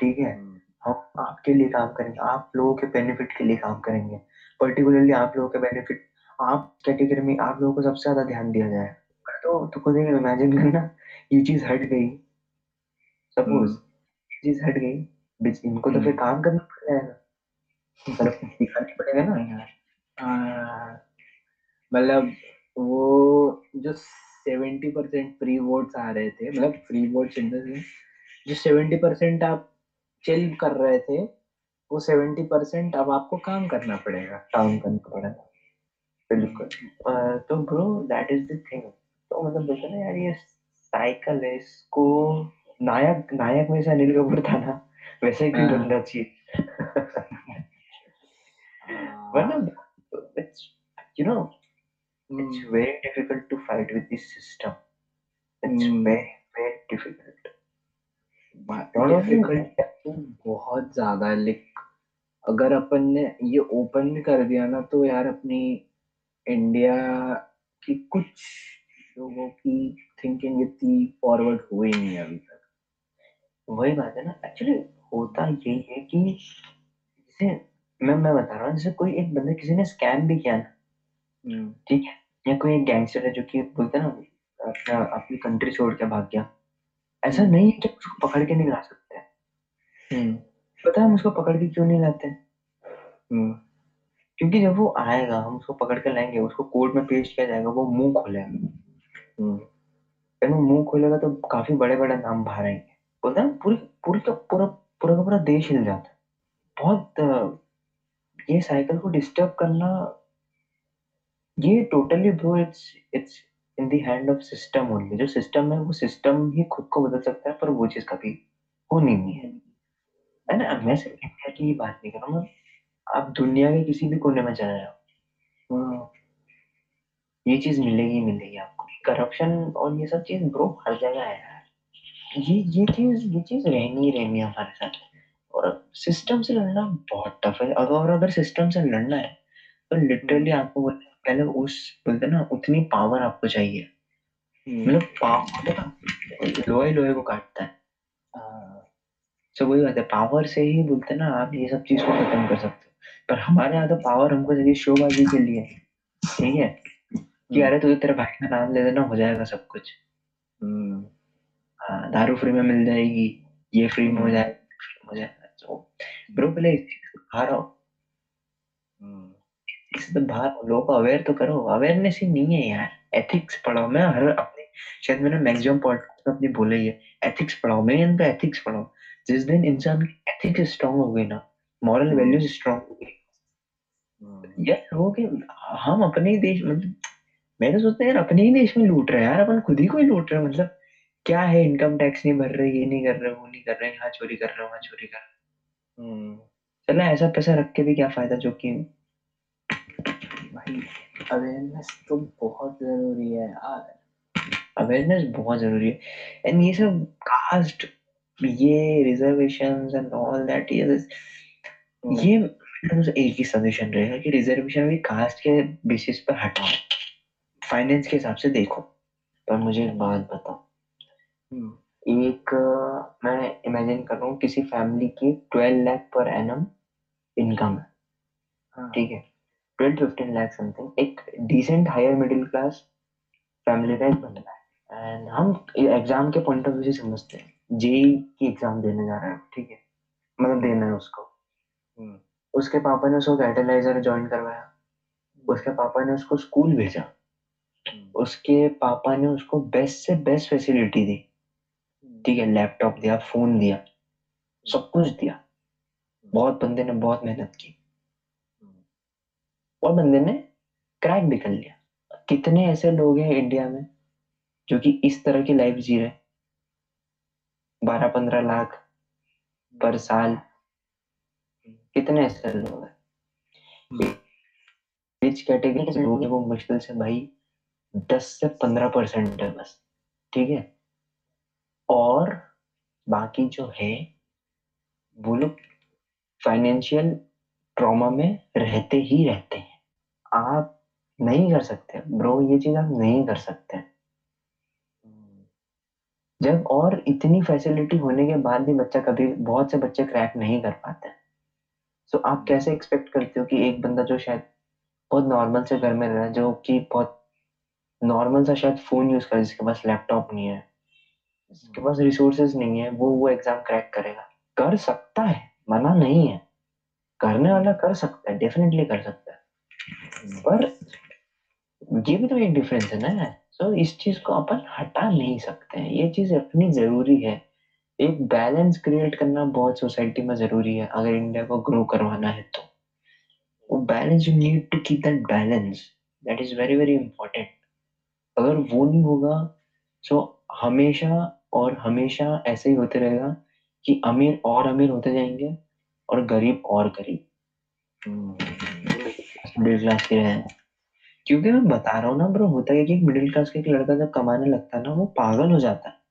ठीक है, hmm. हम आपके लिए काम करेंगे, आप लोगों के बेनिफिट के लिए काम करेंगे, पर्टिकुलरली आप लोगों के बेनिफिट, आप कैटेगरी में आप लोगों को सबसे ज्यादा ध्यान दिया जाए। तो तो खुद ही इमेजिन करना, ये चीज हट गई, सपोज hmm. ये चीज हट गई, इनको hmm. तो फिर काम करना पड़ जाएगा, मतलब दिखाना पड़ेगा ना यार। मतलब वो जो सत्तर परसेंट प्री वोट्स आ रहे थे, मतलब pre votes in the sense जो सत्तर परसेंट आप चिल कर रहे थे, वो सत्तर परसेंट अब आपको काम करना पड़ेगा, काम करना पड़ेगा बिल्कुल। तो bro that is the thing. तो मतलब बोलते ना यार, ये साइकिल है, इसको नायक नायक में से अनिल कपूर था ना, वैसे ही बनना चाहिए, वरना it's you know It's mm. very difficult to fight with this system. It's mm. very, very difficult. Difficult तो बहुत ज्यादा है। Like अगर अपन ने ये ओपन कर दिया ना, तो यार अपनी इंडिया की कुछ लोगों की थिंकिंग इतनी फॉरवर्ड हुई नहीं है अभी तक। वही बात है ना, एक्चुअली होता यही है कि जैसे मैं मैं बता रहा हूँ, जैसे कोई एक बंदा, किसी ने स्कैम भी किया ना, ठीक है, या कोई एक गैंगस्टर है जो कि बोलते ना अपना अपनी कंट्री छोड़ के भाग गया, ऐसा नहीं है कि उसको पकड़ के नहीं ला सकते हैं। पता है हम उसको पकड़ के क्यों नहीं लाते? क्योंकि जब वो आएगा, हम उसको पकड़ के लाएंगे, उसको कोर्ट में पेश किया जाएगा, वो मुंह खोलेगा, जब वो मुंह खोलेगा तो काफी बड़े बड़े नाम बाहर आएंगे, बोलते हैं पूरी पूरी का पूरा पूरा का पूरा देश हिल जाता है। बहुत ये साइकिल को डिस्टर्ब करना, ये totally bro it's it's in the hand of system only. जो सिस्टम है वो सिस्टम ही खुद को बदल सकता है, पर वो चीज कभी होनी नहीं है। है ना, मैं सिर्फ इंडिया की ही बात नहीं कर रहा हूँ, आप दुनिया के किसी भी कोने में चले जाओ, ये चीज मिलेगी मिलेगी आपको। करप्शन और ये सब चीज ब्रो हर जगह है यार, ये ये चीज ये चीज रहनी रहनी है हमारे साथ। और सिस्टम से लड़ना बहुत टफ है, और अगर सिस्टम से लड़ना है तो लिटरली आपको पहले उस बोलते ना उतनी पावर आपको चाहिए, मतलब पावर लोहे लोहे को काटता है, सो वही बात है, पावर से ही बोलते ना आप ये सब चीज को खत्म कर सकते हो। पर हमारे यहाँ तो पावर हमको चाहिए शोबाजी के लिए, ठीक है, कि अरे तुझे तेरे भाई का नाम ले देना, हो जाएगा सब कुछ, दारू फ्री में मिल जाएगी, ये फ्री में हो जाएगा हो जाएगा तो ब्रो पहले इस चीज को खा रहा हूँ, इससे बाहर लोगों को अवेयर तो करो। अवेयरनेस ही नहीं है यार, एथिक्स पढ़ाओ। मैं हर अपने शायद मैंने मैक्सिमम पॉडकास्ट में अपनी बोले ही है, एथिक्स पढ़ाओ, मेन तो एथिक्स पढ़ाओ। जिस दिन इंसान की एथिक्स स्ट्रांग हो गई ना, मॉरल वैल्यूज स्ट्रांग हो गई यार, वो कि हम अपने ही देश, मतलब मैं तो सोचता यार अपने ही देश में लूट रहे हैं यार, अपन खुद ही को ही लूट रहे हैं। मतलब क्या है, इनकम टैक्स नहीं भर रहे, ये नहीं कर रहे, वो नहीं कर रहे, यहाँ चोरी कर रहे, वहाँ चोरी कर रहे, चला ऐसा पैसा रख के भी क्या फायदा। जो कि भाई अवेयरनेस तो बहुत जरूरी है यार, अवेयरनेस बहुत जरूरी है। एंड ये सब कास्ट, ये रिजर्वेशंस एंड ऑल दैट, ये एक ही सजेशन रहेगा कि रिजर्वेशन भी कास्ट के बेसिस पर हटाओ, फाइनेंस के हिसाब से देखो। पर मुझे एक बात बताओ, hmm. एक मैं इमेजिन कर रहा हूँ, किसी फैमिली की twelve lakh per annum income है, ठीक है, ट्वेल्व फिफ्टीन लाख समथिंग, एक decent higher middle class family का एक बंदा है। एंड हम एग्जाम के पॉइंट ऑफ व्यू से समझते हैं, जेई की एग्जाम देने जा रहा है, ठीक है, मतलब देना है उसको, hmm. उसके पापा ने उसको कैटेलाइजर ज्वाइन करवाया, hmm. उसके पापा ने उसको स्कूल भेजा, hmm. उसके पापा ने उसको बेस्ट से बेस्ट फैसिलिटी दी, ठीक है, लैपटॉप दिया, फोन दिया, hmm. सब कुछ दिया, hmm. बहुत बंदे ने बहुत मेहनत की और बंदे ने क्रैक भी कर लिया। कितने ऐसे लोग हैं इंडिया में जो कि इस तरह की लाइफ जी रहे, बारह पंद्रह लाख पर साल कितने ऐसे लोग हैं रिच कैटेगरी के लोग हैं, वो मुश्किल से भाई दस से पंद्रह परसेंट है बस, ठीक है। और बाकी जो है वो लोग फाइनेंशियल ट्रॉमा में रहते ही रहते हैं। आप नहीं कर सकते ब्रो, ये चीज आप नहीं कर सकते। जब और इतनी फैसिलिटी होने के बाद भी बच्चा कभी, बहुत से बच्चे क्रैक नहीं कर पाते। सो so, आप कैसे एक्सपेक्ट करते हो कि एक बंदा जो शायद बहुत नॉर्मल से घर में रहा, जो कि बहुत नॉर्मल सा शायद फोन यूज करे, जिसके पास लैपटॉप नहीं है, जिसके पास रिसोर्सेज नहीं है, वो वो एग्जाम क्रैक करेगा? कर सकता है, मना नहीं है, करने वाला कर सकता है, डेफिनेटली कर सकता है। पर ये भी तो एक डिफरेंस है ना। सो so, इस चीज को अपन हटा नहीं सकते हैं, ये चीज अपनी जरूरी है। एक बैलेंस क्रिएट करना बहुत सोसाइटी में जरूरी है अगर इंडिया को ग्रो करवाना है तो। वो balance, you need to keep that balance, that is very very important. अगर वो नहीं होगा सो so हमेशा और हमेशा ऐसे ही होते रहेगा कि अमीर और अमीर होते जाएंगे और गरीब और गरीब, मिडिल क्लास के हैं। क्योंकि मैं बता रहा हूँ ना ब्रो, होता है कि मिडिल क्लास का एक लड़का जब कमाने लगता है ना, वो पागल हो जाता है।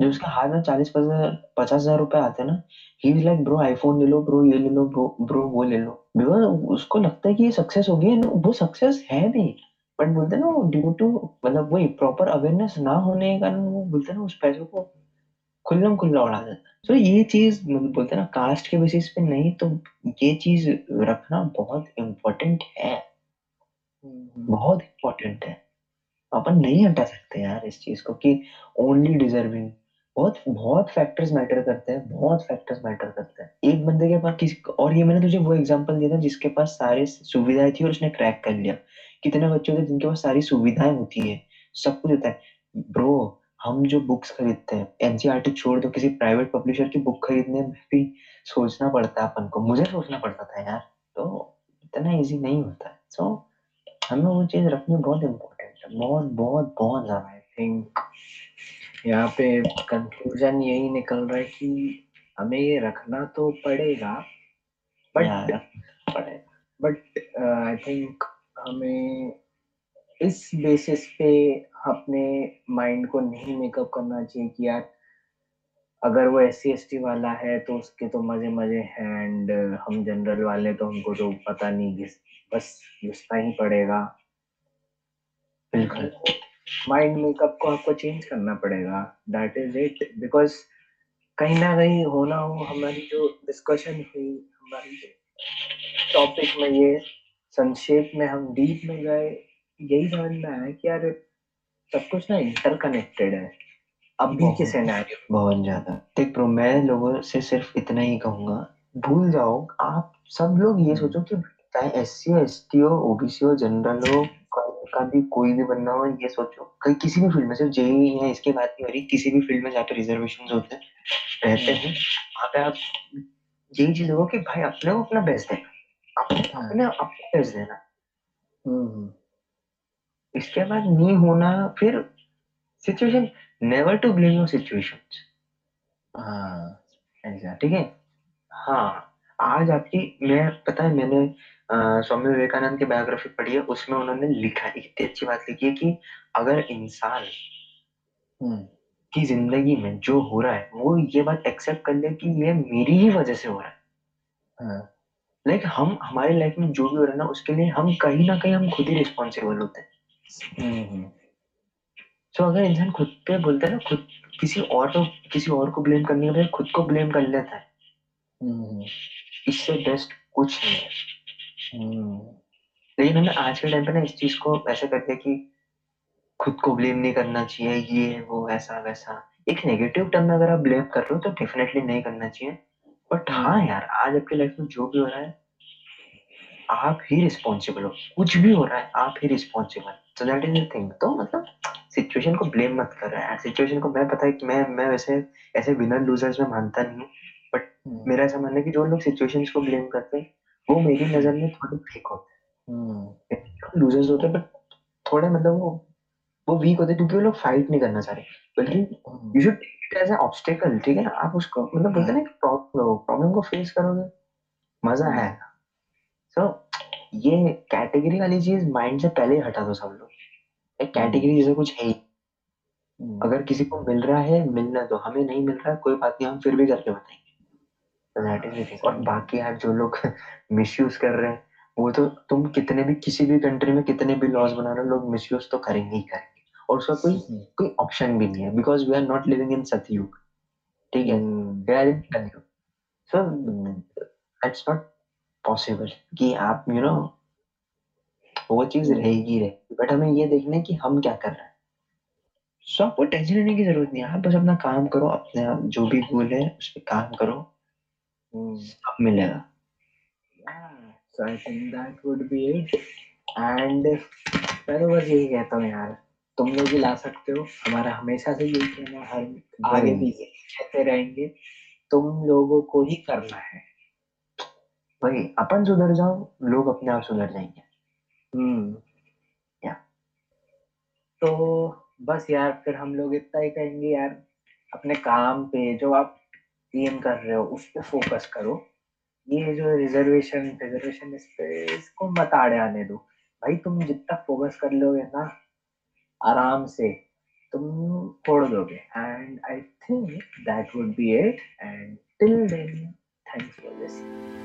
जब उसके हाथ में चालीस पचास हजार रुपए आते हैं ना, he is like bro iPhone ले लो, ब्रो ये ले लो, ब्रो ब्रो वो ले लो। बिकॉज उसको लगता है कि ये सक्सेस हो गई है, वो सक्सेस है भी। बट बोलते ना ड्यू टू मतलब वही प्रॉपर अवेयरनेस ना होने के कारण वो बोलते ना उस पैसों को खुल्लम खुल्ला उड़ा देता है। सो ये चीज बोलते ना कास्ट के बेसिस पे नहीं, तो ये चीज रखना बहुत इम्पोर्टेंट है, बहुत इम्पोर्टेंट है। अपन नहीं हटा सकते यार इस चीज को कि ओनली डिजर्विंग। बहुत बहुत फैक्टर्स मैटर करते हैं, बहुत फैक्टर्स मैटर करते हैं। एक बंदे के पास किसी, और ये मैंने तुझे वो एग्जांपल दिया था जिसके पास सारी सुविधाएं थी और उसने क्रैक कर लिया। कितने बच्चे होते हैं जिनके पास सारी सुविधाएं होती है, सब कुछ होता है। ब्रो हम जो बुक्स खरीदते हैं, एनसीईआरटी छोड़ दो, किसी प्राइवेट पब्लिशर की बुक खरीदने में भी सोचना पड़ता है अपन को, मुझे सोचना पड़ता था यार, तो इतना इजी नहीं होता है। सो हमें वो चीज रखनी बहुत इम्पोर्टेंट है, बहुत बहुत बहुत ज्यादा। आई थिंक यहाँ पे कंक्लूजन यही निकल रहा है कि हमें ये रखना तो पड़ेगा, बट पड़ेगा बट आई थिंक हमें इस बेसिस पे अपने माइंड को नहीं मेकअप करना चाहिए कि यार अगर वो एस सी एस टी वाला है तो उसके तो मजे मजे हैं, एंड हम जनरल वाले तो हमको तो पता नहीं, बस घिसना ही पड़ेगा। बिल्कुल माइंड मेकअप को आपको चेंज करना पड़ेगा, दैट इज इट। बिकॉज कहीं ना कहीं होना हो, हमारी जो डिस्कशन हुई, हमारी टॉपिक में ये संक्षेप में हम डीप में गए, यही समझना है कि यार सब कुछ ना इंटरकनेक्टेड है। अभी के सिनेरियो बहुत ज्यादा। देख ब्रो, मैं लोगों से सिर्फ इतना ही कहूंगा, भूल जाओ आप सब लोग ये सोचो कि चाहे एस सी हो, एस टी हो, ओबीसी हो, जनरल हो, का भी कोई भी बनना हो, ये सोचो कहीं किसी भी फील्ड में, सिर्फ जेईई है इसकी बात नहीं हो रही, किसी भी फील्ड में जहाँ पे रिजर्वेशन होते हैं रहते हैं, वहाँ पे आप यही चीज हो कि भाई अपने को अपना बेस्ट देना, अपने अपना बेस्ट देना। इसके बाद नहीं होना फिर situation, never to blame your situations. हाँ ऐसा, ठीक है। हाँ आज आपकी, मैं पता है मैंने Uh, स्वामी विवेकानंद की बायोग्राफी पढ़ी है, उसमें उन्होंने लिखा इतनी अच्छी बात लिखी है कि अगर इंसान hmm. की जिंदगी में जो हो रहा है वो ये बात एक्सेप्ट कर ले कि ये मेरी ही वजह से हो रहा है, लाइक hmm. like, हम हमारी लाइफ में जो भी हो रहा है ना उसके लिए हम कहीं ना कहीं हम खुद ही रिस्पॉन्सिबल होते हैं। hmm. so, अगर इंसान खुद पे बोलता है ना, खुद किसी और को किसी और को ब्लेम करने के बजाय खुद को ब्लेम कर लेता है, hmm. इससे बेस्ट कुछ नहीं है। Hmm. लेकिन हमें आज के टाइम पे ना इस चीज को ऐसा करते कि खुद को ब्लेम नहीं करना चाहिए, ये वो ऐसा वैसा, एक नेगेटिव टर्म में अगर आप ब्लेम कर रहे हो तो डेफिनेटली नहीं करना चाहिए। बट हाँ यार, आज आपकी लाइफ में जो भी हो रहा है आप ही रिस्पॉन्सिबल हो, कुछ भी हो रहा है आप ही responsible. So that is the thing. तो मतलब सिचुएशन को ब्लेम मत कर रहा है सिचुएशन को। मैं पता है कि मैं मैं वैसे ऐसे विनर लूजर्स में मानता नहीं हूँ, बट मेरा ऐसा मानना है कि जो लोग सिचुएशन को ब्लेम करते हैं वो मेरी नजर में थोड़े ठीक होते हैं, लूजर्स होते हैं, बट थोड़े मतलब वो वो वीक होते हैं क्योंकि वो लोग फाइट नहीं करना चाह रहे। बल्कि you should take as a obstacle, ठीक है, आप उसको मतलब बोलते हैं ना प्रॉब्लम को फेस करोगे मजा है। सो ये कैटेगरी वाली चीज माइंड से पहले ही हटा दो सब लोग। एक कैटेगरी जैसा कुछ है, अगर किसी को मिल रहा है मिलना दो, हमें नहीं मिल रहा कोई बात नहीं, हम फिर भी करके बताएंगे। और बाकी यार जो लोग मिसयूज कर रहे हैं वो तो तुम कितने भी किसी भी कंट्री में कितने भी लॉज बना रहे हो, लोग मिसयूज तो करेंगे ही करेंगे, और उसका कोई कोई ऑप्शन भी नहीं है because we are not living in सतयुग, ठीक है, वी आर इन कलयुग। सो दैट्स नॉट पॉसिबल कि आप यू you नो know, वो चीज रहेगी रहेगी बट हमें ये देखना है कि हम क्या कर रहे हैं। सो so, आपको टेंशन लेने की जरूरत नहीं है, आप बस अपना काम करो, अपने जो भी गोल है उस पर काम करो, सब मिलेगा। So I think that would be it. And मैं तो बस यही कहता हूँ यार, तुम लोग भी ला सकते हो, हमारा हमेशा से यही कहना, हर आगे पीछे कहते रहेंगे, तुम लोगों को ही करना है भाई। अपन सुधर जाओ, लोग अपने आप सुधर जाएंगे। हम्म या तो बस यार फिर हम लोग इतना ही कहेंगे यार, अपने काम पे जो आप एम कर रहे हो उस पे फोकस करो। ये जो रिजर्वेशन रिजर्वेशन इस पे इसको मत आड़े आने दो भाई। तुम जितना फोकस कर लोगे ना आराम से तुम फोड़ दोगे। And I think that would be it and till then thanks for listening.